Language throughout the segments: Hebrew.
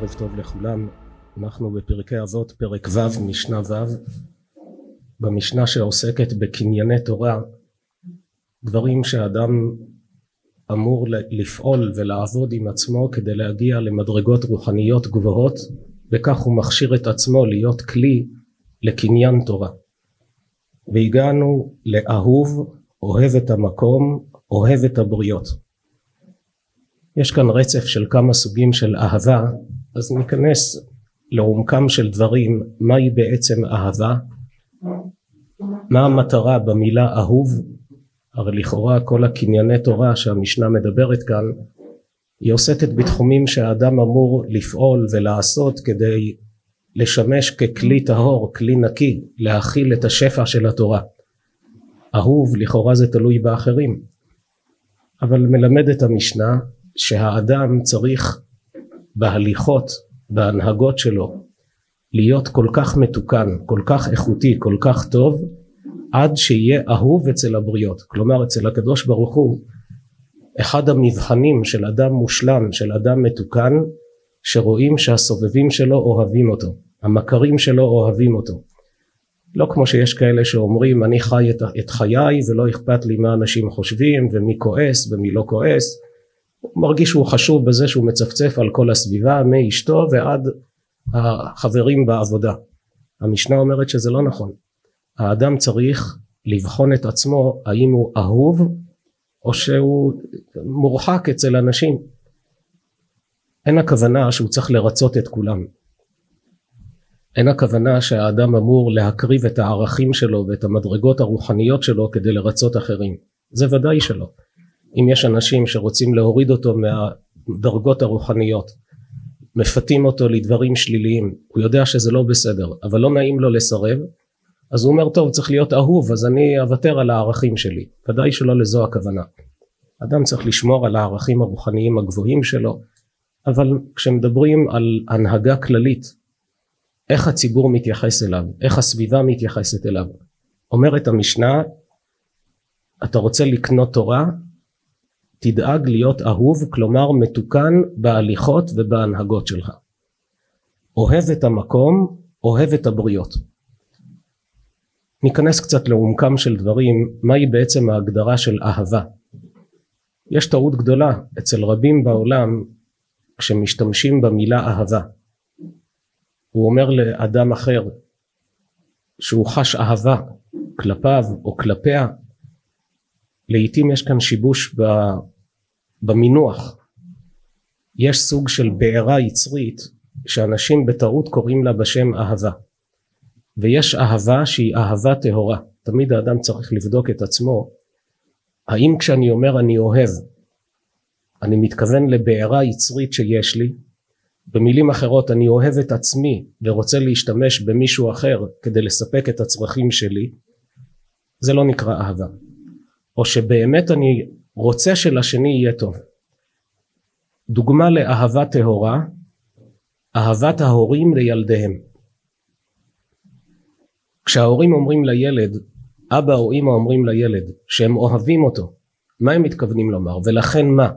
ערב טוב לכולם. אנחנו בפרקי אבות, פרק ו', משנה ו', במשנה שעוסקת בקנייני תורה, דברים שאדם אמור לפעול ולעבוד עם עצמו כדי להגיע למדרגות רוחניות גבוהות, וכך הוא מכשיר את עצמו להיות כלי לקניין תורה. והגענו לאהוב, אוהב את המקום, אוהב את הבריות. יש כאן רצף של כמה סוגים של אהבה, אז ניכנס לעומקם של דברים. מהי בעצם אהבה? מה המטרה במילה אהוב? הרי לכאורה כל הקנייני תורה שהמשנה מדברת כאן, היא עוסקת בתחומים שהאדם אמור לפעול ולעשות כדי לשמש ככלי טהור, כלי נקי, להכיל את השפע של התורה. אהוב לכאורה זה תלוי באחרים, אבל מלמדת המשנה שהאדם צריך בהליכות, בהנהגות שלו, להיות כל כך מתוקן, כל כך איכותי, כל כך טוב, עד שיהיה אהוב אצל הבריות. כלומר אצל הקדוש ברוך הוא, אחד המבחנים של אדם מושלם, של אדם מתוקן, שרואים שהסובבים שלו אוהבים אותו, המכרים שלו אוהבים אותו. לא כמו שיש כאלה שאומרים אני חי את חיי ולא אכפת לי מה אנשים חושבים ומי כועס ומי לא כועס. הוא מרגיש שהוא חשוב בזה שהוא מצפצף על כל הסביבה, מאשתו ועד החברים בעבודה. המשנה אומרת שזה לא נכון. האדם צריך לבחון את עצמו, האם הוא אהוב או שהוא מורחק אצל אנשים. אין הכוונה שהוא צריך לרצות את כולם. אין הכוונה שהאדם אמור להקריב את הערכים שלו ואת המדרגות הרוחניות שלו כדי לרצות אחרים. זה ודאי שלא. אם יש אנשים שרוצים להוריד אותו מהדרגות הרוחניות, מפתים אותו לדברים שליליים, הוא יודע שזה לא בסדר, אבל לא נעים לו לסרב, אז הוא אומר טוב, צריך להיות אהוב, אז אני אוותר על הערכים שלי. ודאי שלא לזו הכוונה. אדם צריך לשמור על הערכים הרוחניים הגבוהים שלו, אבל כשמדברים על הנהגה כללית, איך הציבור מתייחס אליו, איך הסביבה מתייחסת אליו. אומרת המשנה, אתה רוצה לקנות תורה, תדאג להיות אהוב, כלומר מתוקן בהליכות ובהנהגות שלך. אוהב את המקום, אוהב את הבריות. ניכנס קצת לעומקם של דברים. מהי בעצם ההגדרה של אהבה? יש טעות גדולה אצל רבים בעולם כשמשתמשים במילה אהבה. הוא אומר לאדם אחר שהוא חש אהבה כלפיו או כלפיה, לעתים יש כאן שיבוש במינוח. יש סוג של בעירה יצרית שאנשים בטעות קוראים לה בשם אהבה, ויש אהבה שהיא אהבה טהורה. תמיד האדם צריך לבדוק את עצמו, האם כשאני אומר אני אוהב, אני מתכוון לבעירה יצרית שיש לי? במילים אחרות, אני אוהב את עצמי ורוצה להשתמש במישהו אחר כדי לספק את הצרכים שלי? זה לא נקרא אהבה. או שבאמת אני רוצה שלשני יהיה טוב. דוגמה לאהבה טהורה, אהבת ההורים לילדיהם. כשההורים אומרים לילד, אבא או אמא אומרים לילד שהם אוהבים אותו, מה הם מתכוונים לומר? ולכן מה?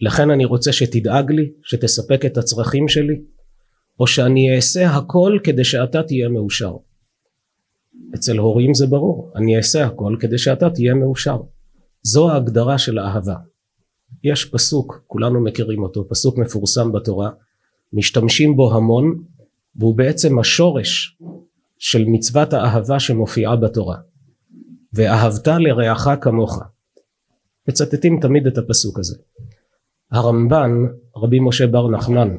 לכן אני רוצה שתדאג לי, שתספק את הצרכים שלי, או שאני אעשה הכל כדי שאתה תהיה מאושר. אצל הורים זה ברור, אני אעשה הכל כדי שאתה תהיה מאושר. זו ההגדרה של האהבה. יש פסוק, כולנו מכירים אותו, פסוק מפורסם בתורה, משתמשים בו המון, והוא בעצם השורש של מצוות האהבה שמופיעה בתורה. ואהבת לרעך כמוך. מצטטים תמיד את הפסוק הזה. הרמב"ן, רבי משה בר נחמן,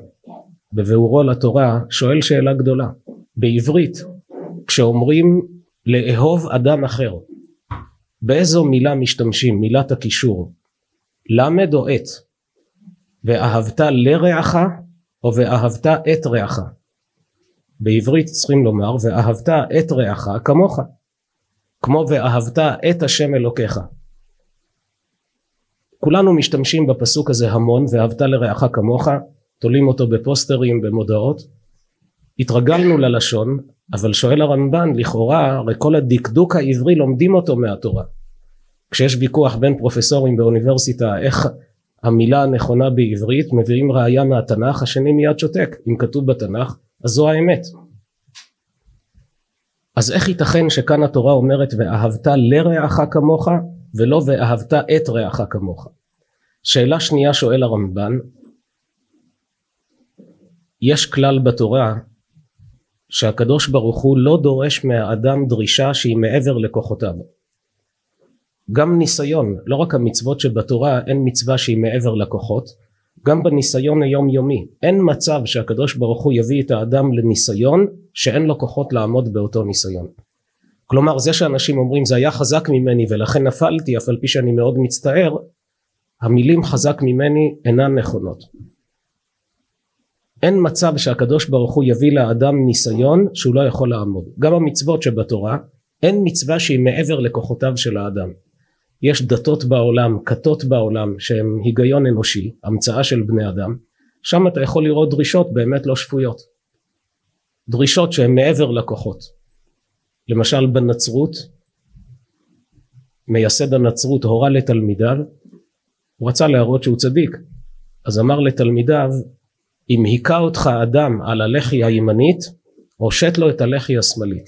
בביאורו לתורה, שואל שאלה גדולה. בעברית, כשאומרים לאהוב אדם אחר, באיזו מילה משתמשים? מילת הקישור, למד או את? ואהבת לרעך או ואהבת את רעך? בעברית צריכים לומר ואהבת את רעך כמוך, כמו ואהבת את השם אלוקיך. כולנו משתמשים בפסוק הזה המון, ואהבת לרעך כמוך, תולים אותו בפוסטרים, במודעות. התרגלנו ללשון, אבל שואל הרמב"ן, לכאורה הרי כל הדקדוק העברי לומדים אותו מהתורה. כשיש ויכוח בין פרופסורים באוניברסיטה איך המילה הנכונה בעברית, מביאים ראיה מהתנ"ך, השני מיד שותק. אם כתוב בתנ"ך, אז זו האמת. אז איך ייתכן שכאן התורה אומרת ואהבת לרעך כמוך, ולא ואהבת את רעך כמוך? שאלה שנייה שואל הרמב"ן, יש כלל בתורה שהקדוש ברוך הוא לא דורש מהאדם דרישה שהיא מעבר לכוחותיו. גם ניסיון, לא רק המצוות שבתורה, אין מצווה שהיא מעבר לכוחות, גם בניסיון היומיומי. אין מצב שהקדוש ברוך הוא יביא את האדם לניסיון שאין לו כוחות לעמוד באותו ניסיון. כלומר, זה שאנשים אומרים זה היה חזק ממני ולכן נפלתי, אף על פי שאני מאוד מצטער, המילים חזק ממני אינן נכונות. אין מצב שהקדוש ברוך הוא יביא לאדם ניסיון שהוא לא יכול לעמוד. גם המצוות שבתורה, אין מצווה שהיא מעבר לכוחותיו של האדם. יש דתות בעולם, כתות בעולם, שהם היגיון אנושי, המצאה של בני אדם. שם אתה יכול לראות דרישות באמת לא שפויות. דרישות שהן מעבר לכוחות. למשל בנצרות, מייסד הנצרות הורה לתלמידיו, הוא רצה להראות שהוא צדיק. אז אמר לתלמידיו, אם היכה אותך אדם על הלחי הימנית, הושט לו את הלחי השמאלית.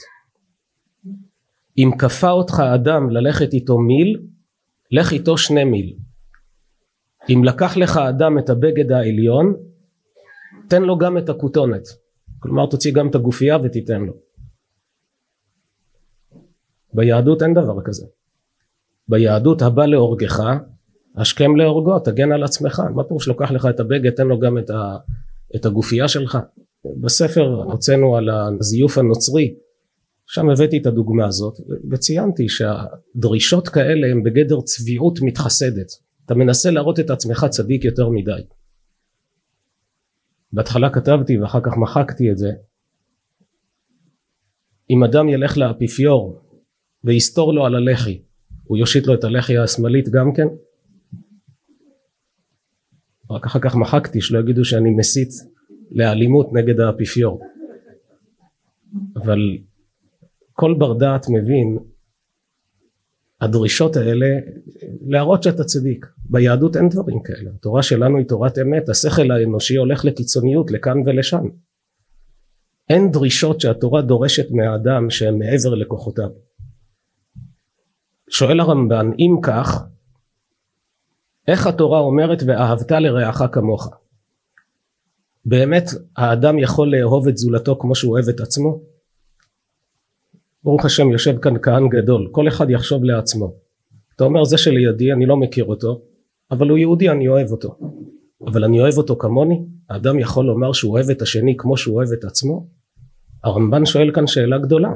אם כפה אותך אדם ללכת איתו מיל, לך איתו 2 מיל. אם לקח לך אדם את הבגד העליון, תן לו גם את הכותונת. כלומר תוציא גם את הגופייה ותיתן לו. ביהדות אין דבר כזה. ביהדות הבא להורגך, השכם להורגו, תגן על עצמך. מה פירוש לוקח לך את הבגד, תן לו גם את הגופייה שלך. בספר הוצאנו על הזיוף הנוצרי, שם הבאתי את הדוגמה הזאת וציינתי שהדרישות כאלה הם בגדר צביעות מתחסדת. אתה מנסה להראות את עצמך צדיק יותר מדי. בהתחלה כתבתי ואחר כך מחקתי את זה. אם אדם ילך לאפיפיור ויסתור לו על הלחי, הוא יושיט לו את הלחי השמאלית גם כן? רק אחר כך מחקתי שלא יגידו שאני מסית לאלימות נגד האפיפיור. אבל כל בר דעת מבין, הדרישות האלה להראות שאתה צדיק. ביהדות אין דברים כאלה. התורה שלנו היא תורת אמת, השכל האנושי הולך לקיצוניות לכאן ולשם. אין דרישות שהתורה דורשת מהאדם שהן מעבר לכוחותיו. שואל הרמב"ן, אם כך, איך התורה אומרת ואהבת לרעך כמוך? באמת האדם יכול לאהוב את זולתו כמו שהוא אוהב את עצמו? ברוך השם יושב כאן כהן גדול, כל אחד יחשוב לעצמו. אתה אומר זה שלידי, אני לא מכיר אותו, אבל הוא יהודי, אני אוהב אותו. אבל אני אוהב אותו כמוני? האדם יכול לומר שהוא אוהב את השני כמו שהוא אוהב את עצמו? הרמב"ן שואל כאן שאלה גדולה.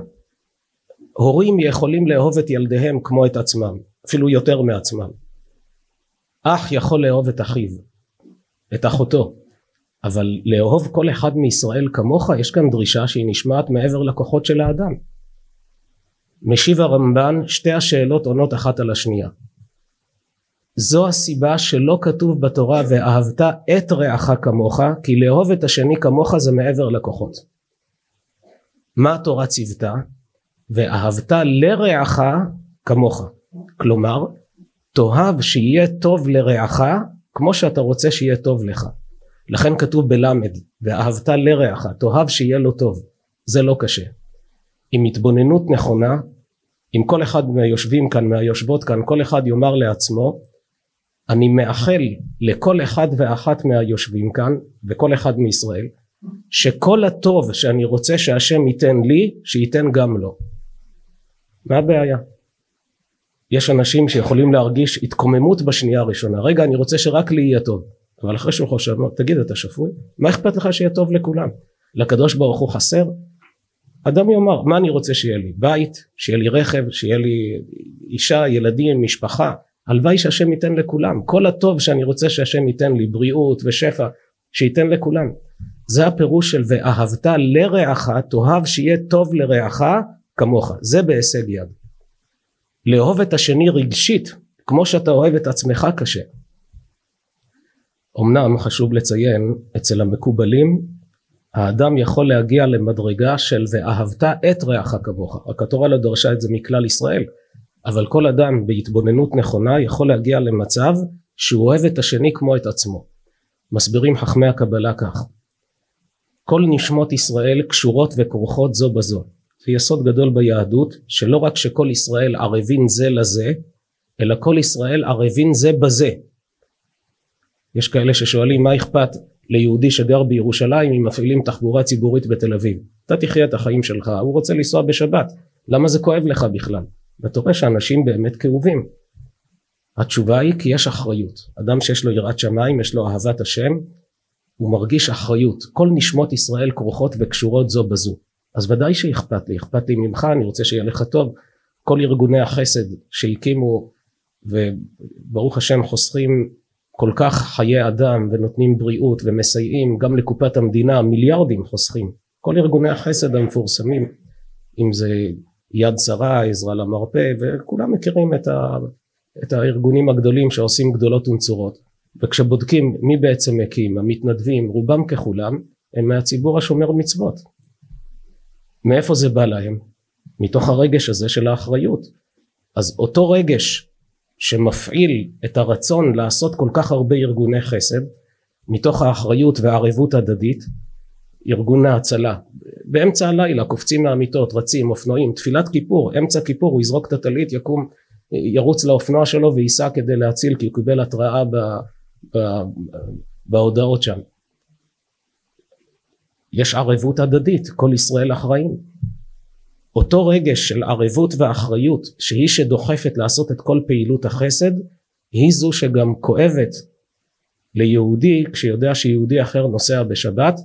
הורים יכולים לאהוב את ילדיהם כמו את עצמם, אפילו יותר מעצמם. אח יכול לאהוב את אחיו, את אחותו. אבל לאהוב כל אחד מישראל כמוך, יש כאן דרישה שהיא נשמעת מעבר לכוחות של האדם. משיב הרמב"ן, שתי השאלות עונות אחת על השנייה. זו הסיבה שלא כתוב בתורה ואהבת את רעך כמוך, כי לאהוב את השני כמוך זה מעבר לכוחות. מה התורה ציוותה? ואהבת לרעך כמוך. כלומר, תאהב שיהיה טוב לרעך כמו שאתה רוצה שיהיה טוב לך. לכן כתוב בלמד, ואהבת לרעך, תאהב שיהיה לו טוב. זה לא קשה. עם התבוננות נכונה, אם כל אחד מהיושבים כאן, מהיושבות כאן, כל אחד יאמר לעצמו, אני מאחל לכל אחד ואחת מהיושבים כאן, וכל אחד מישראל, שכל הטוב שאני רוצה שהשם ייתן לי, שייתן גם לו. מה הבעיה? יש אנשים שיכולים להרגיש התקוממות בשנייה הראשונה, רגע אני רוצה שרק לי יהיה טוב, אבל אחרי שהוא חושב, תגיד אתה שפוי? מה אכפת לך שיהיה טוב לכולם? לקדוש ברוך הוא חסר? אדם יאמר, מה אני רוצה שיהיה לי? בית, שיהיה לי רכב, שיהיה לי אישה, ילדים, משפחה. הלוואי שהשם ייתן לכולם. כל הטוב שאני רוצה שהשם ייתן לי, בריאות ושפע, שייתן לכולם. זה הפירוש של ואהבת לרעך, תאהב שיהיה טוב לרעך כמוך. זה בהישג יד. לאהוב את השני רגשית, כמו שאתה אוהב את עצמך קשה. אמנם חשוב לציין, אצל המקובלים, האדם יכול להגיע למדרגה של ואהבת את רעך כמוך, רק התורה לא דרשה את זה מכלל ישראל, אבל כל אדם בהתבוננות נכונה יכול להגיע למצב שהוא אוהב את השני כמו את עצמו. מסבירים חכמי הקבלה כך: כל נשמות ישראל קשורות וכרוכות זו בזו. זה יסוד גדול ביהדות, שלא רק שכל ישראל ערבים זה לזה, אלא כל ישראל ערבים זה בזה. יש כאלה ששואלים, מה אכפת ליהודי שגר בירושלים אם מפעילים תחבורה ציבורית בתל אביב? אתה תחיה את החיים שלך, הוא רוצה לנסוע בשבת, למה זה כואב לך בכלל? אתה רואה שאנשים באמת כאובים. התשובה היא כי יש אחריות. אדם שיש לו יראת שמיים, יש לו אהבת השם, הוא מרגיש אחריות. כל נשמות ישראל כרוכות וקשורות זו בזו. אז ודאי שאכפת לי, אכפת לי ממך, אני רוצה שיהיה לך טוב. כל ארגוני החסד שהקימו, וברוך השם חוסכים כל כך חיי אדם ונותנים בריאות ומסייעים גם לקופת המדינה, מיליארדים חוסכים. כל ארגוני החסד המפורסמים, אם זה יד שרה, עזרה למרפא, וכולם מכירים את הארגונים הגדולים שעושים גדולות ונצורות. וכשבודקים מי בעצם הקים, המתנדבים, רובם ככולם, הם מהציבור השומר מצוות. מאיפה זה בא להם? מתוך הרגש הזה של האחריות. אז אותו רגש שמפעיל את הרצון לעשות כל כך הרבה ארגוני חסד, מתוך האחריות והערבות הדדית, ארגון ההצלה, באמצע הלילה קופצים מהמיטות, רצים, אופנועים, תפילת כיפור, אמצע כיפור הוא יזרוק את הטלית, יקום, ירוץ לאופנוע שלו וייסע כדי להציל, כי הוא קיבל התראה בהודעות שם. יש ערבות הדדית, כל ישראל אחראים. אותו רגש של ערבות ואחריות שהיא שדוחפת לעשות את כל פעילות החסד, היא זו שגם כואבת ליהודי כשיודע שיהודי אחר נוסע בשבת,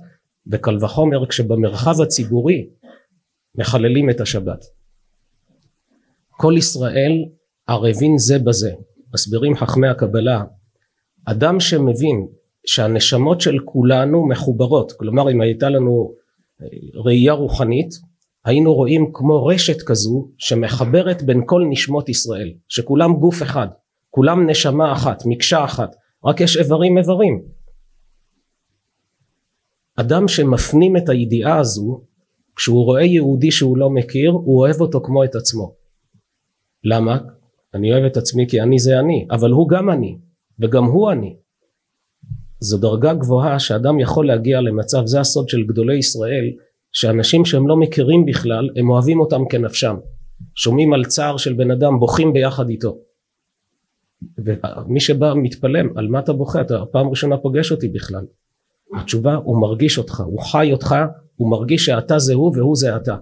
בקל וחומר כשבמרחב הציבורי מחללים את השבת. כל ישראל ערבים זה בזה. מסבירים חכמי הקבלה, אדם שמבין שהנשמות של כולנו מחוברות, כלומר אם הייתה לנו ראייה רוחנית היינו רואים כמו רשת כזו שמחברת בין כל נשמות ישראל, שכולם גוף אחד, כולם נשמה אחת, מקשה אחת, רק יש איברים. אדם שמפנים את הידיעה הזו, כשהוא רואה יהודי שהוא לא מכיר, הוא אוהב אותו כמו את עצמו. למה? אני אוהב את עצמי כי אני זה אני, אבל הוא גם אני, וגם הוא אני. זו דרגה גבוהה שאדם יכול להגיע למצב, זה הסוד של גדולי ישראל, שאנשים שהם לא מכירים בכלל, הם אוהבים אותם כנפשם. שומעים על צער של בן אדם, בוכים ביחד איתו. ומי שבא מתפלם, על מה אתה בוכה? אתה פעם ראשונה פוגש אותי בכלל. התשובה, הוא מרגיש אותך, הוא חי אותך, הוא מרגיש שאתה זה הוא והוא זה אתה.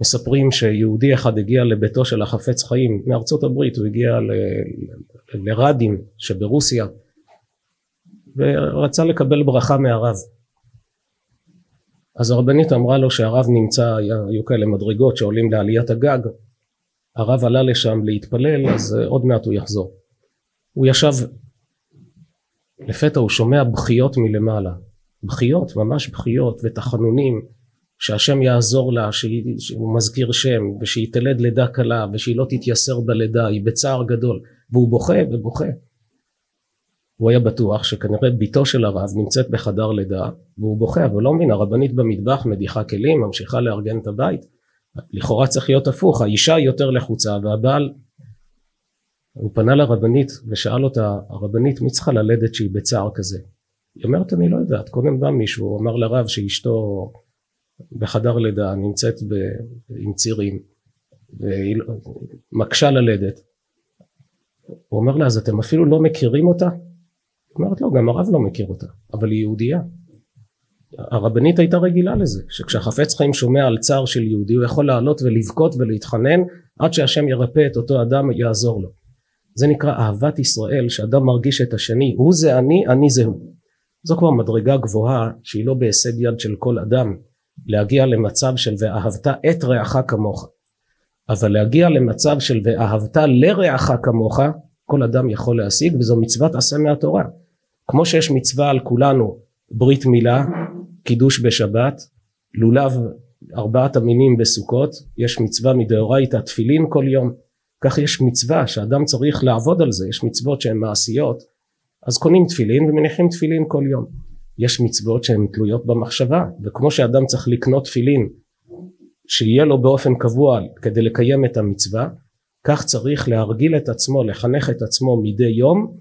מספרים שיהודי אחד הגיע לביתו של החפץ חיים מארצות הברית, הוא הגיע לרדים שברוסיה, ורצה לקבל ברכה מהרב. אז הרבנית אמרה לו שהרב נמצא, היו כאלה מדרגות שעולים לעליית הגג, הרב עלה לשם להתפלל, אז עוד מעט הוא יחזור. הוא ישב, לפתע הוא שומע בחיות מלמעלה, בחיות, ממש בחיות ותחנונים, שהשם יעזור לה, שהוא מזכיר שם, ושהיא תלד לידה קלה, ושהיא לא תתייסר בלידה, היא בצער גדול, והוא בוכה ובוכה. הוא היה בטוח שכנראה ביתו של הרב נמצאת בחדר לידה, והוא בוכה, אבל לא מבין, הרבנית במטבח מדיחה כלים, ממשיכה לארגן את הבית, לכאורה צריך להיות הפוך, האישה יותר לחוצה והבעל. הוא פנה לרבנית ושאל אותה, הרבנית, מי צריכה ללדת שהיא בצער כזה? היא אומרת, אני לא יודעת, קודם בא מישהו, הוא אמר לרב שאשתו בחדר לידה נמצאת עם צירים והיא מקשה ללדת. הוא אומר לה, אז אתם אפילו לא מכירים אותה? היא אומרת, לא, גם הרב לא מכיר אותה, אבל היא יהודייה. הרבנית הייתה רגילה לזה, שכשהחפץ חיים שומע על צער של יהודי, הוא יכול לעלות ולבכות ולהתחנן, עד שהשם ירפא את אותו אדם, יעזור לו. זה נקרא אהבת ישראל, שאדם מרגיש את השני, הוא זה אני, אני זה הוא. זו כבר מדרגה גבוהה, שהיא לא בהישג יד של כל אדם, להגיע למצב של ואהבת את רעך כמוך. אבל להגיע למצב של ואהבת לרעך כמוך, כל אדם יכול להשיג, וזו מצוות עשה מהתורה. כמו שיש מצווה על כולנו, ברית מילה, קידוש בשבת, לולב 4 המינים בסוכות, יש מצווה מדאורייתא, תפילין כל יום, כך יש מצווה שאדם צריך לעבוד על זה, יש מצוות שהן מעשיות, אז קונים תפילין ומניחים תפילין כל יום. יש מצוות שהן תלויות במחשבה, וכמו שאדם צריך לקנות תפילין, שיהיה לו באופן קבוע כדי לקיים את המצווה, כך צריך להרגיל את עצמו, לחנך את עצמו מדי יום,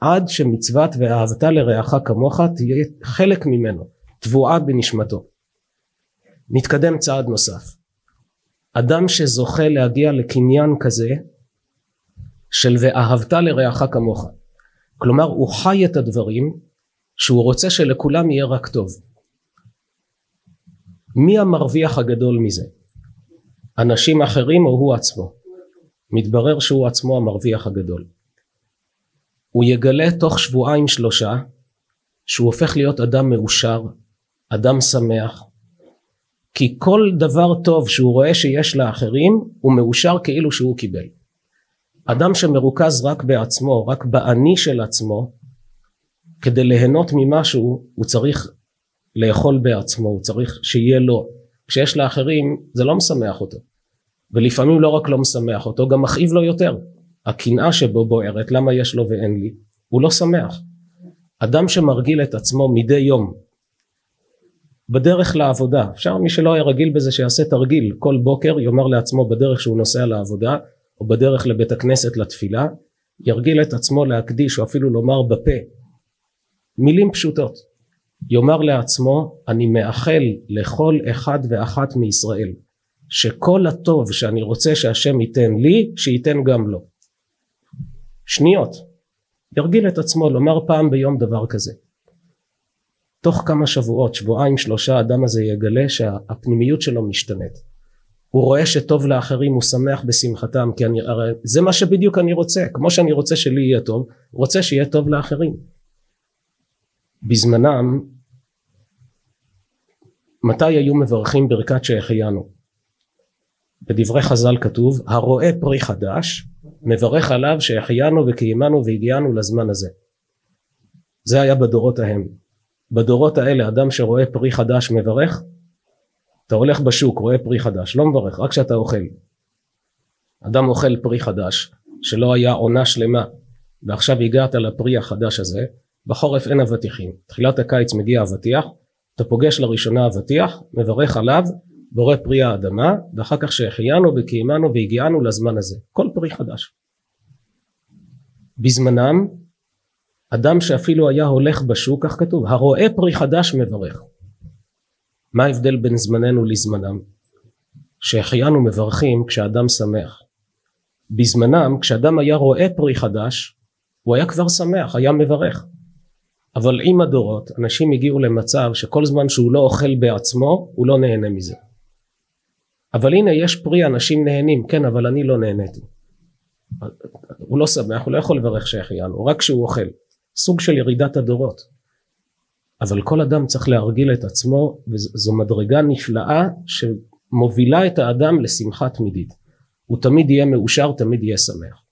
עד שמצוות ואהבת לרעך כמוך תהיה חלק ממנו, תבועה בנשמתו. נתקדם צעד נוסף. אדם שזוכה להגיע לקניין כזה של ואהבת לרעך כמוך, כלומר הוא חי את הדברים שהוא רוצה שלכולם יהיה רק טוב. מי המרוויח הגדול מזה? אנשים אחרים או הוא עצמו? מתברר שהוא עצמו המרוויח הגדול. הוא יגלה תוך 2-3 שהוא הופך להיות אדם מאושר, אדם שמח, כי כל דבר טוב שהוא רואה שיש לאחרים הוא מאושר כאילו שהוא קיבל. אדם שמרוכז רק בעצמו, רק בעני של עצמו, כדי ליהנות ממשהו הוא צריך לאכול בעצמו, הוא צריך שיהיה לו. כשיש לאחרים זה לא משמח אותו, ולפעמים לא רק לא משמח אותו, גם מכאיב לו יותר. הקנאה שבו בוערת, למה יש לו ואין לי, הוא לא שמח. אדם שמרגיל את עצמו מדי יום בדרך לעבודה, אפשר מי שלא היה רגיל בזה שיעשה תרגיל, כל בוקר יאמר לעצמו בדרך שהוא נוסע לעבודה או בדרך לבית הכנסת לתפילה, ירגיל את עצמו להקדיש או אפילו לומר בפה מילים פשוטות. יאמר לעצמו, אני מאחל לכל אחד ואחת מישראל שכל הטוב שאני רוצה שהשם ייתן לי, שייתן גם לו. שניות. ירגיל את עצמו לומר פעם ביום דבר כזה. תוך כמה שבועות, 2-3, האדם הזה יגלה שהפנימיות שלו משתנית. הוא רואה שטוב לאחרים, הוא שמח בשמחתם, כי זה מה שבדיוק אני רוצה. כמו שאני רוצה שלי יהיה טוב, הוא רוצה שיהיה טוב לאחרים. בזמנם, מתי היו מברכים ברכת שהחיינו? בדברי חז"ל כתוב, הרואה פרי חדש מברך עליו שהחיינו וקיימנו והגיענו לזמן הזה. זה היה בדורות ההם. בדורות האלה אדם שרואה פרי חדש מברך. אתה הולך בשוק, רואה פרי חדש, לא מברך, רק כשאתה אוכל. אדם אוכל פרי חדש שלא היה עונה שלמה, ועכשיו הגעת לפרי החדש הזה. בחורף אין אבטיחים, תחילת הקיץ מגיע אבטיח, אתה פוגש לראשונה אבטיח, מברך עליו, בורא פרי האדמה, ואחר כך שהחיינו וקיימנו והגיענו לזמן הזה. כל פרי חדש. בזמנם, אדם שאפילו היה הולך בשוק, כך כתוב, הרואה פרי חדש מברך. מה ההבדל בין זמננו לזמנם? שהחיינו מברכים כשאדם שמח. בזמנם, כשאדם היה רואה פרי חדש, הוא היה כבר שמח, היה מברך. אבל עם הדורות, אנשים הגיעו למצב שכל זמן שהוא לא אוכל בעצמו, הוא לא נהנה מזה. אבל הנה יש פרי, אנשים נהנים, כן, אבל אני לא נהניתי. הוא לא שמח, הוא לא יכול לברך שהחיינו, רק כשהוא אוכל. סוג של ירידת הדורות. אבל כל אדם צריך להרגיל את עצמו, וזו מדרגה נפלאה שמובילה את האדם לשמחה תמידית. הוא תמיד יהיה מאושר, תמיד יהיה שמח.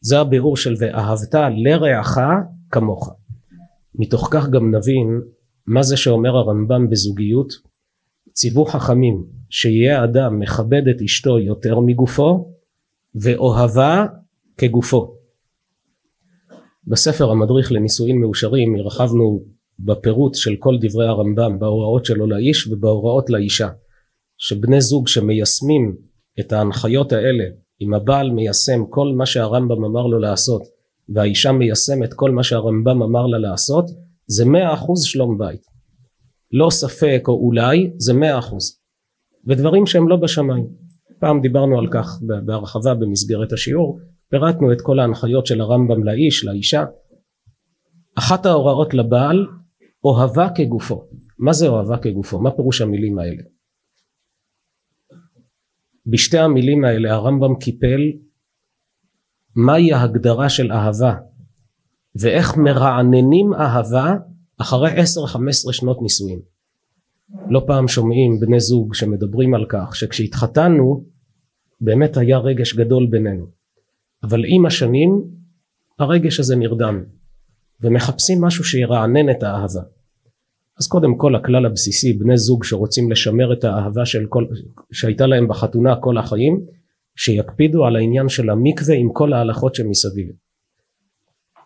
זה הביאור של ואהבת לרעך כמוך. מתוך כך גם נבין מה זה שאומר הרמב"ם בזוגיות, ציוו חכמים שיהיה אדם מכבד את אשתו יותר מגופו ואוהבה כגופו. בספר המדריך לנישואין מאושרים הרחבנו בפירוט של כל דברי הרמב"ם בהוראות שלו לאיש ובהוראות לאישה, שבני זוג שמיישמים את ההנחיות האלה, אם הבעל מיישם כל מה שהרמב"ם אמר לו לעשות והאישה מיישמת כל מה שהרמב"ם אמר לה לעשות, זה 100% שלום בית. לא ספק או אולי, זה 100%. ודברים שהם לא בשמיים. פעם דיברנו על כך בהרחבה במסגרת השיעור, פירטנו את כל ההנחיות של הרמב"ם לאיש, לאישה. אחת ההוראות לבעל, אוהבה כגופו. מה זה אוהבה כגופו? מה פירוש המילים האלה? בשתי המילים האלה הרמב"ם קיפל מהי ההגדרה של אהבה ואיך מרעננים אהבה אחרי 10-15 שנות נישואים. לא פעם שומעים בני זוג שמדברים על כך שכשהתחתנו באמת היה רגש גדול בינינו, אבל עם השנים הרגש הזה נרדם ומחפשים משהו שירענן את האהבה. אז קודם כל הכלל הבסיסי, בני זוג שרוצים לשמר את האהבה שהייתה להם בחתונה כל החיים, שיקפידו על העניין של המקווה עם כל ההלכות שמסביב.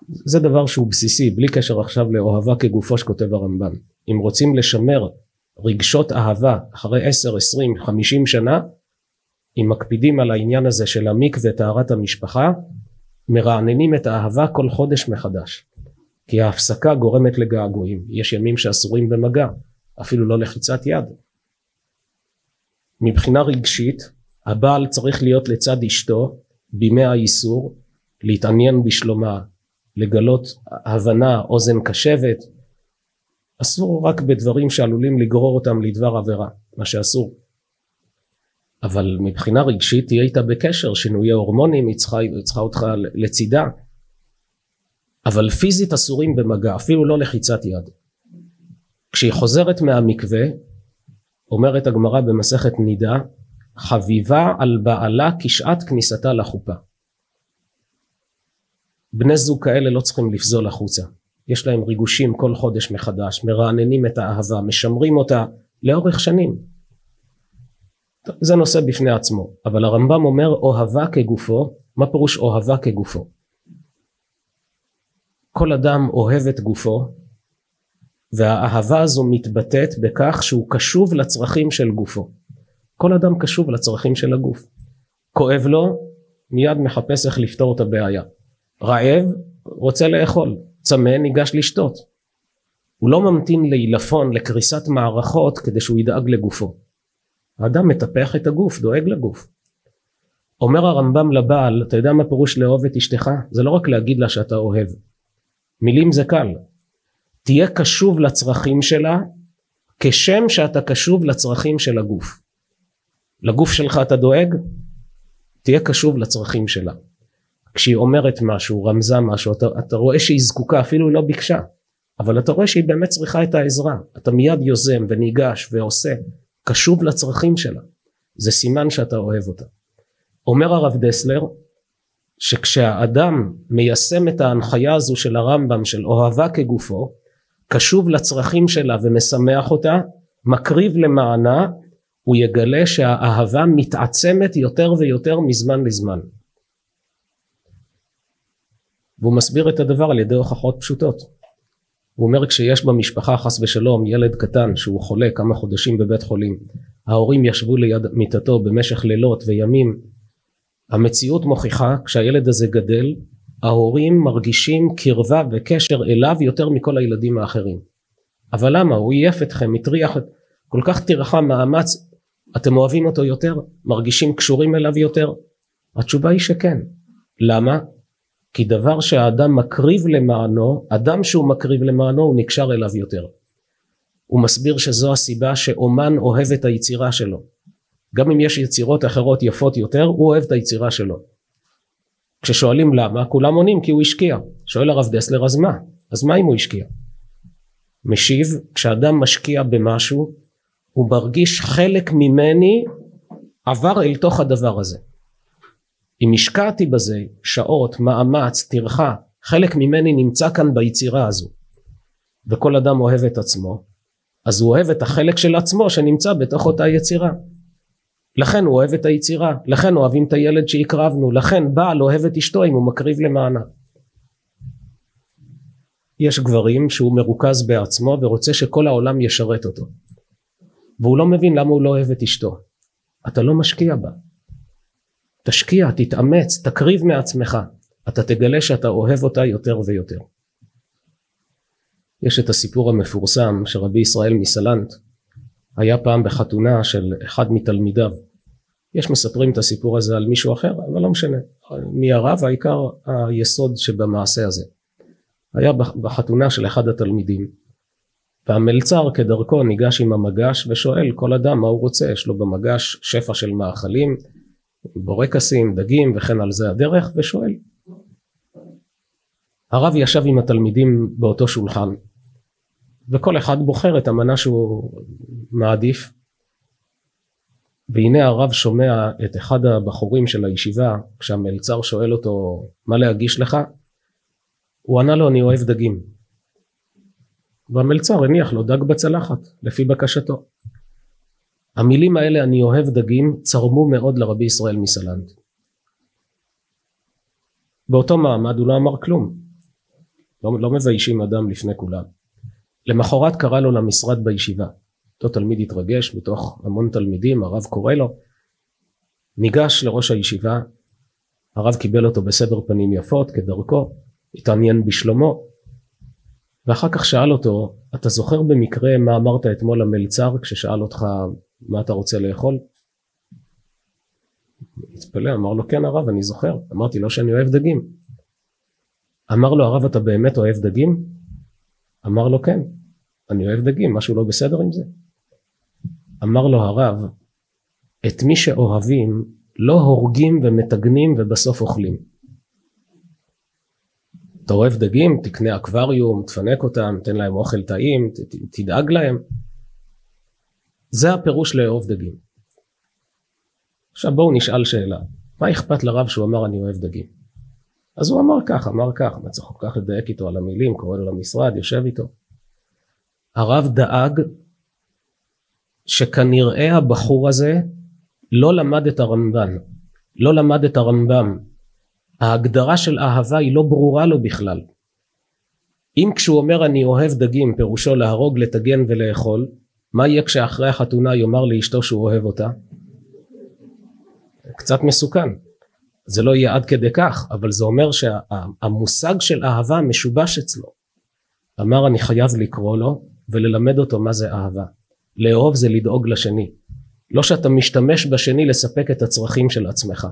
זה דבר שהוא בסיסי, בלי קשר עכשיו לאוהבה כגופו שכותב הרמב"ם. אם רוצים לשמר רגשות אהבה אחרי 10, 20, 50 שנה, אם מקפידים על העניין הזה של המקווה טהרת המשפחה, מרעננים את האהבה כל חודש מחדש, כי ההפסקה גורמת לגעגועים. יש ימים שאסורים במגע, אפילו לא לחיצת יד. מבחינה רגשית, הבעל צריך להיות לצד אשתו בימי האיסור, להתעניין בשלומה, לגלות הבנה, אוזן קשבת. אסור רק בדברים שעלולים לגרור אותם לדבר עבירה, מה שאסור. אבל מבחינה רגשית תהיה איתה בקשר, שינויי הורמונים, היא צריכה אותך לצידה. אבל פיזית אסורים במגע, אפילו לא לחיצת יד. כשהיא חוזרת מהמקווה, אומרת הגמרא במסכת נידה, חביבה על בעלה כשעת כניסתה לחופה. בני זוג כאלה לא צריכים לפזול החוצה. יש להם ריגושים כל חודש מחדש, מרעננים את האהבה, משמרים אותה לאורך שנים. זה נושא בפני עצמו, אבל הרמב"ם אומר אוהבה כגופו. מה פירוש אוהבה כגופו? כל אדם אוהב את גופו, והאהבה הזו מתבטאת בכך שהוא קשוב לצרכים של גופו. כל אדם קשוב לצרכים של הגוף. כואב לו, מיד מחפש איך לפתור את הבעיה. רעב, רוצה לאכול. צמא, ניגש לשתות. הוא לא ממתין לעילפון, לקריסת מערכות, כדי שהוא ידאג לגופו. האדם מטפח את הגוף, דואג לגוף. אומר הרמב"ם לבעל, אתה יודע מה פירוש לאהוב את אשתך? זה לא רק להגיד לה שאתה אוהב. מילים זה קל. תהיה קשוב לצרכים שלה, כשם שאתה קשוב לצרכים של הגוף. לגוף שלך אתה דואג, תהיה קשוב לצרכים שלה. כשהיא אומרת משהו, רמזה משהו, אתה רואה שהיא זקוקה, אפילו לא ביקשה, אבל אתה רואה שהיא באמת צריכה את העזרה. אתה מיד יוזם וניגש ועושה, קשוב לצרכים שלה. זה סימן שאתה אוהב אותה. אומר הרב דסלר, שכשהאדם מיישם את ההנחיה הזו של הרמב"ם, של אוהבה כגופו, קשוב לצרכים שלה ומשמח אותה, מקריב למענה, הוא יגלה שהאהבה מתעצמת יותר ויותר מזמן לזמן. והוא מסביר את הדבר על ידי הוכחות פשוטות. הוא אומר, כשיש במשפחה חס ושלום ילד קטן שהוא חולה כמה חודשים בבית חולים, ההורים ישבו ליד מיטתו במשך לילות וימים, המציאות מוכיחה, כשהילד הזה גדל, ההורים מרגישים קרבה וקשר אליו יותר מכל הילדים האחרים. אבל למה? הוא עייף אתכם, התריח, כל כך תרחה מאמץ, אתם אוהבים אותו יותר? מרגישים קשורים אליו יותר? התשובה היא שכן. למה? כי דבר שהאדם מקריב למענו, אדם שהוא מקריב למענו, הוא נקשר אליו יותר. הוא מסביר שזו הסיבה שאומן אוהב את היצירה שלו. גם אם יש יצירות אחרות יפות יותר, הוא אוהב את היצירה שלו. כששואלים למה, כולם עונים כי הוא השקיע. שואל הרב דסלר, אז מה? אז מה אם הוא השקיע? משיב, כשאדם משקיע במשהו, הוא מרגיש חלק ממני עבר אל תוך הדבר הזה. אם השקעתי בזה שעות, מאמץ, תרחה, חלק ממני נמצא כאן ביצירה הזו. וכל אדם אוהב את עצמו, אז הוא אוהב את החלק של עצמו שנמצא בתוך אותה יצירה. לכן הוא אוהב את היצירה, לכן אוהבים את הילד שהקרבנו, לכן בעל אוהב את אשתו אם הוא מקריב למענה. יש גברים שהוא מרוכז בעצמו ורוצה שכל העולם ישרת אותו. והוא לא מבין למה הוא לא אוהב את אשתו. אתה לא משקיע בה. תשקיע, תתאמץ, תקריב מעצמך. אתה תגלה שאתה אוהב אותה יותר ויותר. יש את הסיפור המפורסם שרבי ישראל מסלנט היה פעם בחתונה של אחד מתלמידיו. יש מספרים את הסיפור הזה על מישהו אחר, אבל לא משנה. מי הרב, העיקר היסוד שבמעשה הזה. היה בחתונה של אחד התלמידים. והמלצר כדרכו ניגש עם המגש ושואל כל אדם מה הוא רוצה. יש לו במגש שפע של מאכלים, בורקסים, דגים וכן על זה הדרך, ושואל. הרב ישב עם התלמידים באותו שולחן. וכל אחד בוחר את המנה שהוא מעדיף. והנה הרב שומע את אחד הבחורים של הישיבה, כשהמלצר שואל אותו מה להגיש לך, הוא ענה לו אני אוהב דגים. והמלצר הניח לו דג בצלחת, לפי בקשתו. המילים האלה אני אוהב דגים צרמו מאוד לרבי ישראל מסלנט. באותו מעמד הוא לא אמר כלום. לא מביישים אדם לפני כולם. למחרת קרא לו למשרד בישיבה. אותו תלמיד התרגש, מתוך המון תלמידים, הרב קורא לו. ניגש לראש הישיבה, הרב קיבל אותו בסבר פנים יפות כדרכו, התעניין בשלומו, ואחר כך שאל אותו, אתה זוכר במקרה מה אמרת אתמול למלצר כששאל אותך מה אתה רוצה לאכול? התפלא, אמר לו כן הרב, אני זוכר. אמרתי לו שאני אוהב דגים. אמר לו הרב, אתה באמת אוהב דגים? אמר לו כן, אני אוהב דגים, משהו לא בסדר עם זה. אמר לו הרב, את מי שאוהבים לא הורגים ומתגנים ובסוף אוכלים. אתה אוהב דגים, תקנה אקווריום, תפנק אותם, תן להם אוכל טעים, תדאג להם. זה הפירוש לאהוב דגים. עכשיו בואו נשאל שאלה, מה אכפת לרב שהוא אמר אני אוהב דגים? אז הוא אמר כך, מה צריך כל כך לדייק איתו על המילים, קורא לו למשרד, יושב איתו. הרב דאג שכנראה הבחור הזה לא למד את הרמב"ם, ההגדרה של אהבה היא לא ברורה לו בכלל. אם כשהוא אומר אני אוהב דגים פירושו להרוג, לתגן ולאכול, מה יהיה כשאחרי החתונה יאמר לאשתו שהוא אוהב אותה? קצת מסוכן. זה לא יהיה עד כדי כך, אבל זה אומר שהמושג של אהבה משובש אצלו. אמר אני חייב לקרוא לו וללמד אותו מה זה אהבה. לאהוב זה לדאוג לשני, לא שאתה משתמש בשני לספק את הצרכים של עצמך.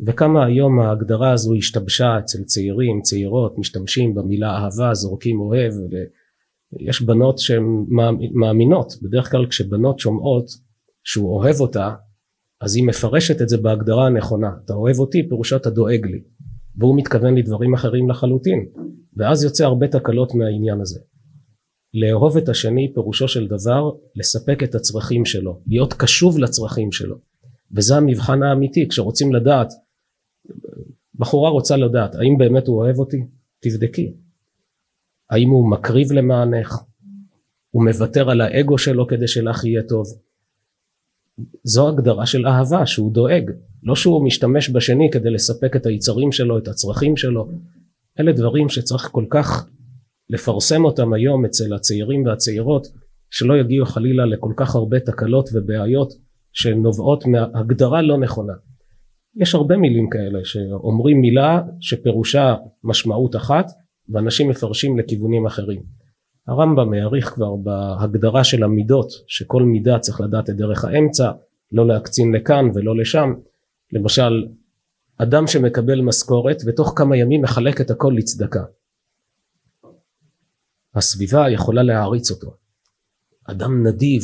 וכמה היום ההגדרה הזו השתבשה אצל צעירים, צעירות, משתמשים במילה אהבה, זורקים אוהב. יש בנות שהן מאמינות, בדרך כלל כשבנות שומעות שהוא אוהב אותה, אז היא מפרשת את זה בהגדרה הנכונה. אתה אוהב אותי, פירושה אתה דואג לי. והוא מתכוון לדברים אחרים לחלוטין. ואז יוצא הרבה תקלות מהעניין הזה. לאהוב את השני פירושו של דבר לספק את הצרכים שלו, להיות קשוב לצרכים שלו. וזה המבחן האמיתי, כשרוצים לדעת, בחורה רוצה לדעת, האם באמת הוא אוהב אותי? תבדקי. האם הוא מקריב למענך? הוא מוותר על האגו שלו כדי שלך יהיה טוב? זו הגדרה של אהבה, שהוא דואג, לא שהוא משתמש בשני כדי לספק את היצרים שלו, את הצרכים שלו. אלה דברים שצריך כל כך לפרסם אותם היום אצל הצעירים והצעירות, שלא יגיעו חלילה לכל כך הרבה תקלות ובעיות שנובעות מהגדרה לא נכונה. יש הרבה מילים כאלה שאומרים מילה שפירושה משמעות אחת ואנשים מפרשים לכיוונים אחרים. הרמב"ם מעריך כבר בהגדרה של המידות, שכל מידה צריך לדעת את דרך האמצע, לא להקצין לכאן ולא לשם. למשל, אדם שמקבל משכורת ותוך כמה ימים מחלק את הכל לצדקה, הסביבה יכולה להעריץ אותו. אדם נדיב,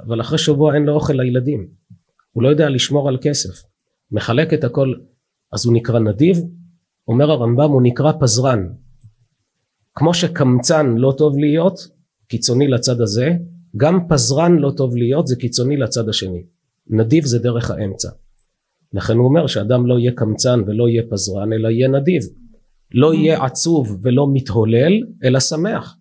אבל אחרי שבוע אין לו אוכל לילדים, הוא לא יודע לשמור על כסף, מחלק את הכל, אז הוא נקרא נדיב? אומר הרמב"ם, הוא נקרא פזרן. כמו שקמצן לא טוב להיות, קיצוני לצד הזה, גם פזרן לא טוב להיות, זה קיצוני לצד השני. נדיב זה דרך האמצע. לכן הוא אומר שאדם לא יהיה קמצן ולא יהיה פזרן, אלא יהיה נדיב. לא יהיה עצוב ולא מתהולל, אלא שמח.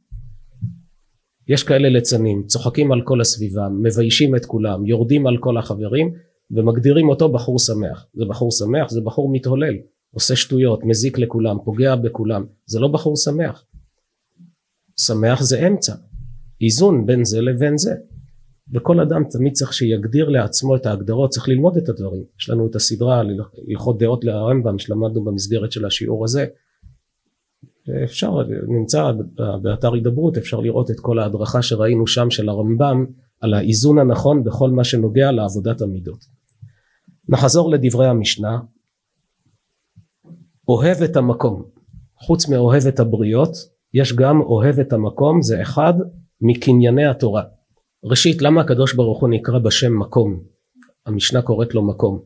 יש כאלה ליצנים, צוחקים על כל הסביבה, מביישים את כולם, יורדים על כל החברים, ומגדירים אותו בחור שמח. זה בחור שמח, זה בחור מתהולל, עושה שטויות, מזיק לכולם, פוגע בכולם. זה לא בחור שמח. שמח זה אמצע, איזון בין זה לבין זה. וכל אדם תמיד צריך שיגדיר לעצמו את ההגדרות, צריך ללמוד את הדברים. יש לנו את הסדרה הלכות דעות לרמב"ם שלמדנו במסגרת של השיעור הזה. אפשר, נמצא באתר הידברות, אפשר לראות את כל ההדרכה שראינו שם של הרמב"ם על האיזון הנכון בכל מה שנוגע לעבודת המידות. נחזור לדברי המשנה. אוהב את המקום. חוץ מאוהב את הבריות, יש גם אוהב את המקום, זה אחד מקנייני התורה. ראשית, למה הקדוש ברוך הוא נקרא בשם מקום? המשנה קוראת לו מקום.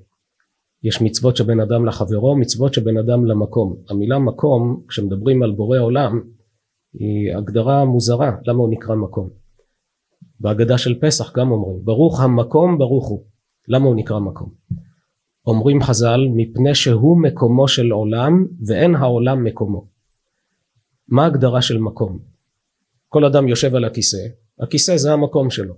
יש מצוות שבין אדם לחברו, מצוות שבין אדם למקום. המילה מקום, כשמדברים על בורא עולם, היא הגדרה מוזרה. למה הוא נקרא מקום? בהגדה של פסח גם אומרים, ברוך המקום ברוך הוא. למה הוא נקרא מקום? אומרים חז"ל, מפני שהוא מקומו של עולם ואין העולם מקומו. מה ההגדרה של מקום? כל אדם יושב על הכיסא, הכיסא זה המקום שלו.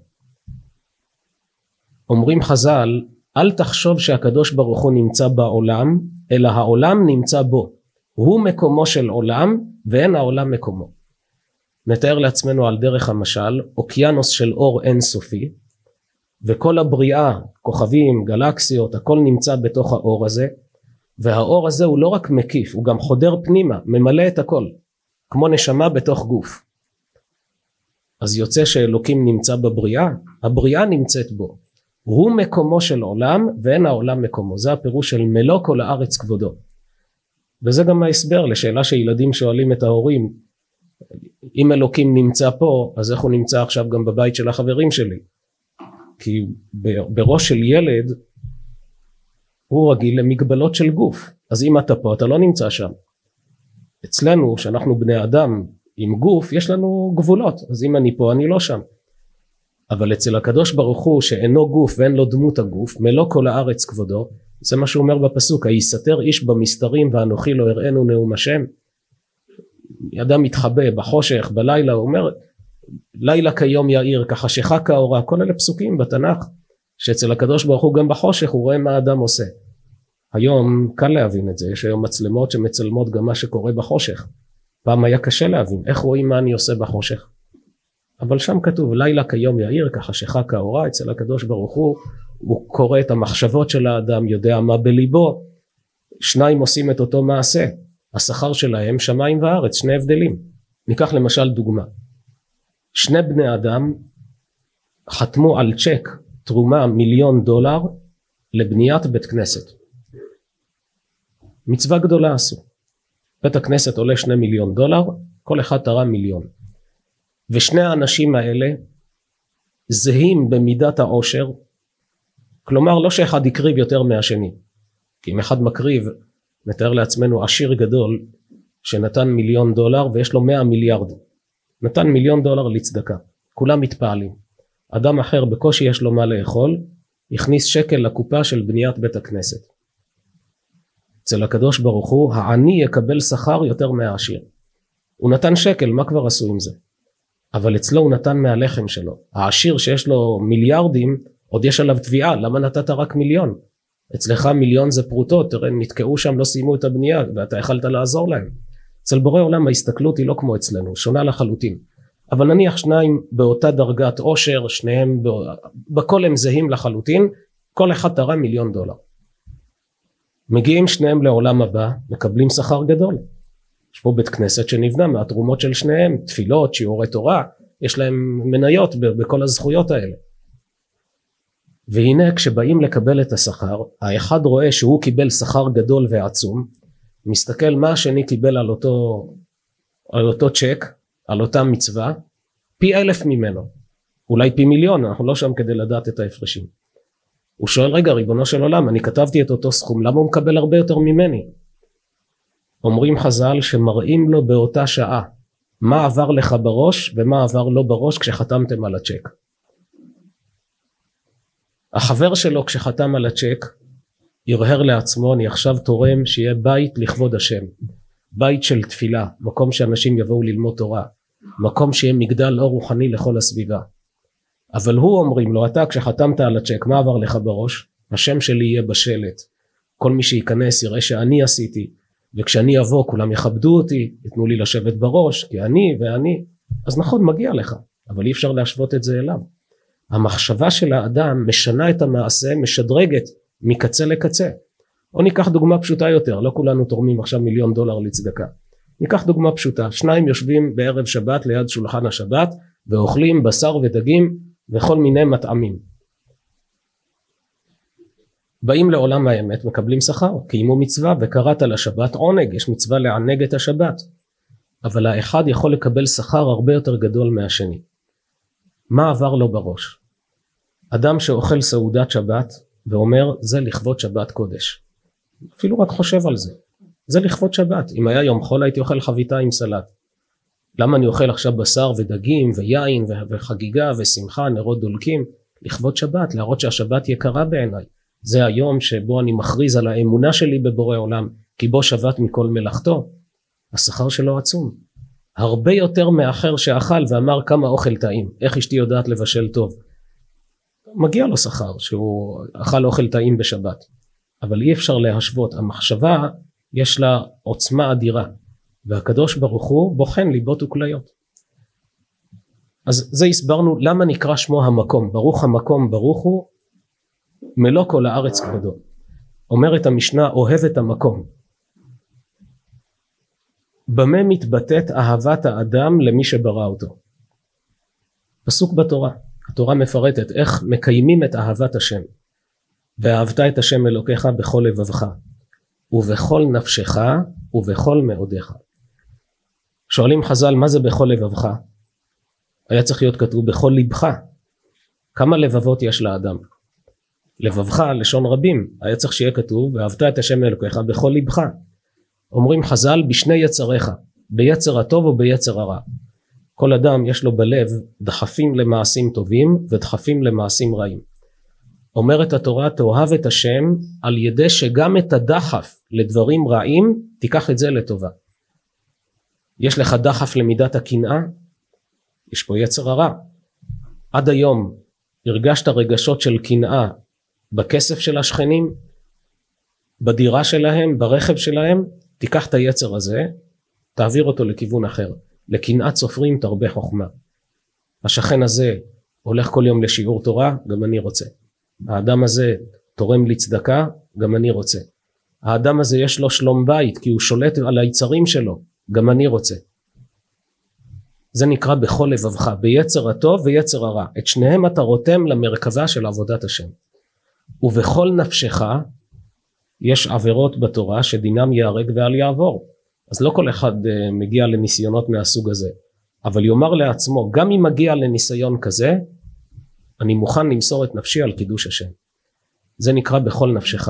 אומרים חז"ל, אל תחשוב שהקדוש ברוך הוא נמצא בעולם, אלא העולם נמצא בו. הוא מקומו של עולם ואין העולם מקומו. נתאר לעצמנו על דרך המשל, אוקיינוס של אור אינסופי. וכל הבריאה, כוכבים, גלקסיות, הכל נמצא בתוך האור הזה, והאור הזה הוא לא רק מקיף, הוא גם חודר פנימה, ממלא את הכל, כמו נשמה בתוך גוף. אז יוצא שאלוקים נמצא בבריאה, הבריאה נמצאת בו, הוא מקומו של עולם ואין העולם מקומו. זה הפירוש של מלוא כל הארץ כבודו. וזה גם ההסבר לשאלה שילדים שואלים את ההורים, אם אלוקים נמצא פה אז איך הוא נמצא עכשיו גם בבית של החברים שלי? כי בראש של ילד הוא רגיל למגבלות של גוף, אז אם אתה פה אתה לא נמצא שם. אצלנו שאנחנו בני אדם עם גוף יש לנו גבולות, אז אם אני פה אני לא שם. אבל אצל הקדוש ברוך הוא שאינו גוף ואין לו דמות הגוף, מלוא כל הארץ כבודו, זה מה שהוא אומר בפסוק, היסתר איש במסתרים ואנוכי לא הראינו נאום השם. אדם מתחבא בחושך בלילה, הוא אומר לילה כיום יאיר, ככה שחקה אורה, כל אלה פסוקים בתנ"ך שאצל הקדוש ברוך הוא גם בחושך הוא רואה מה האדם עושה. היום קל להבין את זה, יש היום מצלמות שמצלמות גם מה שקורה בחושך. פעם היה קשה להבין איך רואים מה אני עושה בחושך, אבל שם כתוב לילה כיום יאיר, כחשיכה כאורה. אצל הקדוש ברוך הוא, הוא קורא את המחשבות של האדם, יודע מה בליבו. שניים עושים את אותו מעשה, השכר שלהם שמיים וארץ, שני הבדלים. ניקח למשל דוגמה, שני בני אדם חתמו על צ'ק תרומה $1,000,000 לבניית בית כנסת. מצווה גדולה עשו, בית הכנסת עולה $2,000,000, כל אחד תרם $1,000,000. ושני האנשים האלה זהים במידת העושר, כלומר לא שאחד יקריב יותר מהשני, כי אם אחד מקריב, נתאר לעצמנו עשיר גדול שנתן $1,000,000 ויש לו $100 מיליארד, נתן $1,000,000 לצדקה, כולם מתפעלים. אדם אחר בקושי יש לו מה לאכול, הכניס שקל לקופה של בניית בית הכנסת. אצל הקדוש ברוך הוא העני יקבל שכר יותר מהעשיר, הוא נתן שקל, מה כבר עשו עם זה? אבל אצלו הוא נתן מהלחם שלו. העשיר שיש לו מיליארדים עוד יש עליו תביעה, למה נתת רק $1,000,000? אצלך $1,000,000 זה פרוטות, תראה, נתקעו שם, לא סיימו את הבנייה ואתה יכלת לעזור להם. אצל בורא עולם ההסתכלות היא לא כמו אצלנו, שונה לחלוטין. אבל נניח שניים באותה דרגת עושר, שניהם בכל הם זהים לחלוטין, כל אחד תרם $1,000,000. מגיעים שניהם לעולם הבא, מקבלים שכר גדול. יש פה בית כנסת שנבנה מהתרומות של שניהם, תפילות, שיעורי תורה, יש להם מניות בכל הזכויות האלה. והנה כשבאים לקבל את השכר, האחד רואה שהוא קיבל שכר גדול ועצום, מסתכל מה השני קיבל על אותו צ'ק, על אותה מצווה, פי 1,000 ממנו, אולי פי 1,000,000, אנחנו לא שם כדי לדעת את ההפרשים. הוא שואל, רגע, ריבונו של עולם, אני כתבתי את אותו סכום, למה הוא מקבל הרבה יותר ממני? אומרים חז"ל שמראים לו באותה שעה מה עבר לך בראש ומה עבר לו בראש כשחתמתם על הצ'ק. החבר שלו כשחתם על הצ'ק הרהר לעצמו, אני עכשיו תורם שיהיה בית לכבוד השם, בית של תפילה, מקום שאנשים יבואו ללמוד תורה, מקום שיהיה מגדל אור רוחני לכל הסביבה. אבל הוא, אומרים לו, אתה כשחתמת על הצ'ק מה עבר לך בראש? השם שלי יהיה בשלט, כל מי שייכנס יראה שאני עשיתי, וכשאני אבוא כולם יכבדו אותי, יתנו לי לשבת בראש, כי אני ואני. אז נכון, מגיע לך, אבל אי אפשר להשוות את זה אליו. המחשבה של האדם משנה את המעשה, משדרגת מקצה לקצה. או ניקח דוגמה פשוטה יותר, לא כולנו תורמים עכשיו $1,000,000 לצדקה. ניקח דוגמה פשוטה, שניים יושבים בערב שבת ליד שולחן השבת, ואוכלים בשר ודגים וכל מיני מטעמים. באים לעולם האמת, מקבלים שכר, קיימו מצווה וקראת לשבת עונג, יש מצווה לענג את השבת. אבל האחד יכול לקבל שכר הרבה יותר גדול מהשני. מה עבר לו בראש? אדם שאוכל סעודת שבת ואומר זה לכבוד שבת קודש, אפילו רק חושב על זה, זה לכבוד שבת. אם היה יום חול הייתי אוכל חביתה עם סלט, למה אני אוכל עכשיו בשר ודגים ויין וחגיגה ושמחה, נרות דולקים? לכבוד שבת, להראות שהשבת יקרה בעיניי, זה היום שבו אני מכריז על האמונה שלי בבורא עולם, כי בו שבת מכל מלאכתו. השכר שלו עצום, הרבה יותר מאחר שאכל ואמר כמה אוכל טעים, איך אשתי יודעת לבשל טוב. מגיע לו שכר שהוא אכל אוכל טעים בשבת, אבל אי אפשר להשוות. המחשבה יש לה עוצמה אדירה, והקדוש ברוך הוא בוחן ליבות וכליות. אז זה הסברנו למה נקרא שמו המקום, ברוך המקום ברוך הוא מלוא כל הארץ כבודו. אומרת המשנה אוהב את המקום. במה מתבטאת אהבת האדם למי שברא אותו? פסוק בתורה. התורה מפרטת איך מקיימים את אהבת השם. ואהבת את השם אלוקיך בכל לבבך ובכל נפשך ובכל מאודיך. שואלים חז"ל מה זה בכל לבבך? היה צריך להיות כתוב בכל לבך. כמה לבבות יש לאדם? לבבך לשון רבים, היה צריך שיהיה כתוב ואהבת את השם אלוקיך בכל לבך. אומרים חז"ל בשני יצריך, ביצר הטוב וביצר הרע. כל אדם יש לו בלב דחפים למעשים טובים ודחפים למעשים רעים. אומרת התורה תאהב את השם על ידי שגם את הדחף לדברים רעים תיקח את זה לטובה. יש לך דחף למידת הקנאה, יש פה יצר הרע. עד היום הרגשת רגשות של קנאה בכסף של השכנים, בדירה שלהם, ברכב שלהם, תיקח את היצר הזה, תעביר אותו לכיוון אחר. לקנאת סופרים תרבה חוכמה. השכן הזה הולך כל יום לשיעור תורה, גם אני רוצה. האדם הזה תורם לצדקה, גם אני רוצה. האדם הזה יש לו שלום בית, כי הוא שולט על היצרים שלו, גם אני רוצה. זה נקרא בכל לבבך, ביצר הטוב ויצר הרע. את שניהם אתה רותם למרכבה של עבודת השם. ובכל נפשך יש עבירות בתורה שדינם יהרג ואל יעבור. אז לא כל אחד מגיע לניסיונות מהסוג הזה. אבל יאמר לעצמו, גם אם מגיע לניסיון כזה, אני מוכן למסור את נפשי על קידוש השם. זה נקרא בכל נפשך.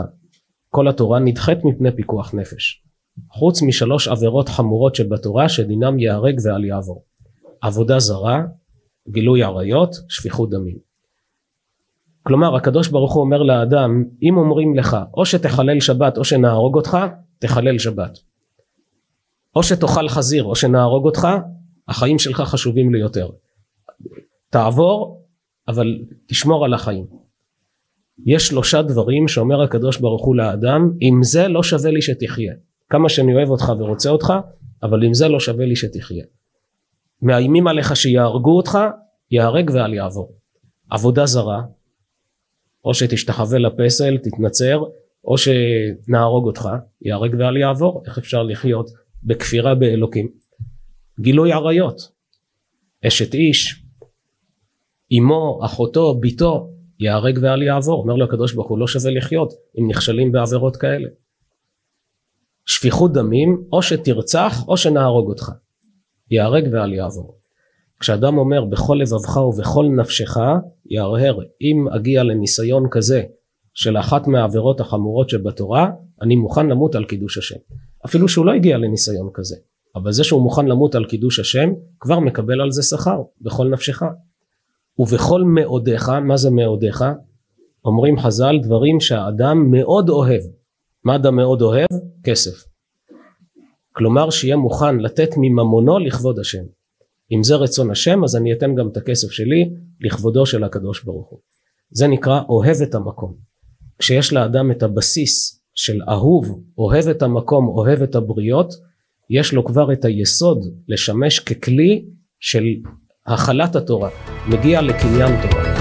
כל התורה נדחית מפני פיקוח נפש. חוץ משלוש עבירות חמורות שבתורה שדינם יהרג ואל יעבור. עבודה זרה, גילוי עריות, שפיכות דמים. כלומר הקדוש ברוך הוא אומר לאדם, אם אומרים לך או שתחלל שבת או שנהרוג אותך, תחלל שבת. או שתאכל חזיר או שנהרוג אותך, החיים שלך חשובים לי יותר. תעבור אבל תשמור על החיים. יש שלושה דברים שאומר הקדוש ברוך הוא לאדם, אם זה לא שווה לי שתחיה. כמה שאני אוהב אותך ורוצה אותך, אבל אם זה לא שווה לי שתחיה. מאיימים עליך שיהרגו אותך, יהרג ואל יעבור. עבודה זרה, או שתשתחווה לפסל, תתנצר, או שנהרוג אותך, יהרג ואל יעבור. איך אפשר לחיות בכפירה באלוקים? גילוי עריות, אשת איש, אמו, אחותו, ביתו, יהרג ואל יעבור. אומר לו הקדוש ברוך הוא, לא שווה לחיות אם נכשלים בעבירות כאלה. שפיכות דמים, או שתרצח או שנהרוג אותך, יהרג ואל יעבור. כשאדם אומר בכל לבבך ובכל נפשך, יהרהר, אם אגיע לניסיון כזה של אחת מהעבירות החמורות שבתורה, אני מוכן למות על קידוש השם. אפילו שהוא לא הגיע לניסיון כזה, אבל זה שהוא מוכן למות על קידוש השם, כבר מקבל על זה שכר, בכל נפשך. ובכל מאודיך, מה זה מאודיך? אומרים חז"ל דברים שהאדם מאוד אוהב. מה אדם מאוד אוהב? כסף. כלומר שיהיה מוכן לתת מממונו לכבוד השם. אם זה רצון השם אז אני אתן גם את הכסף שלי לכבודו של הקדוש ברוך הוא. זה נקרא אוהב את המקום. כשיש לאדם את הבסיס של אהוב, אוהב את המקום, אוהב את הבריות, יש לו כבר את היסוד לשמש ככלי של החלת התורה, מגיע לקניין תורה.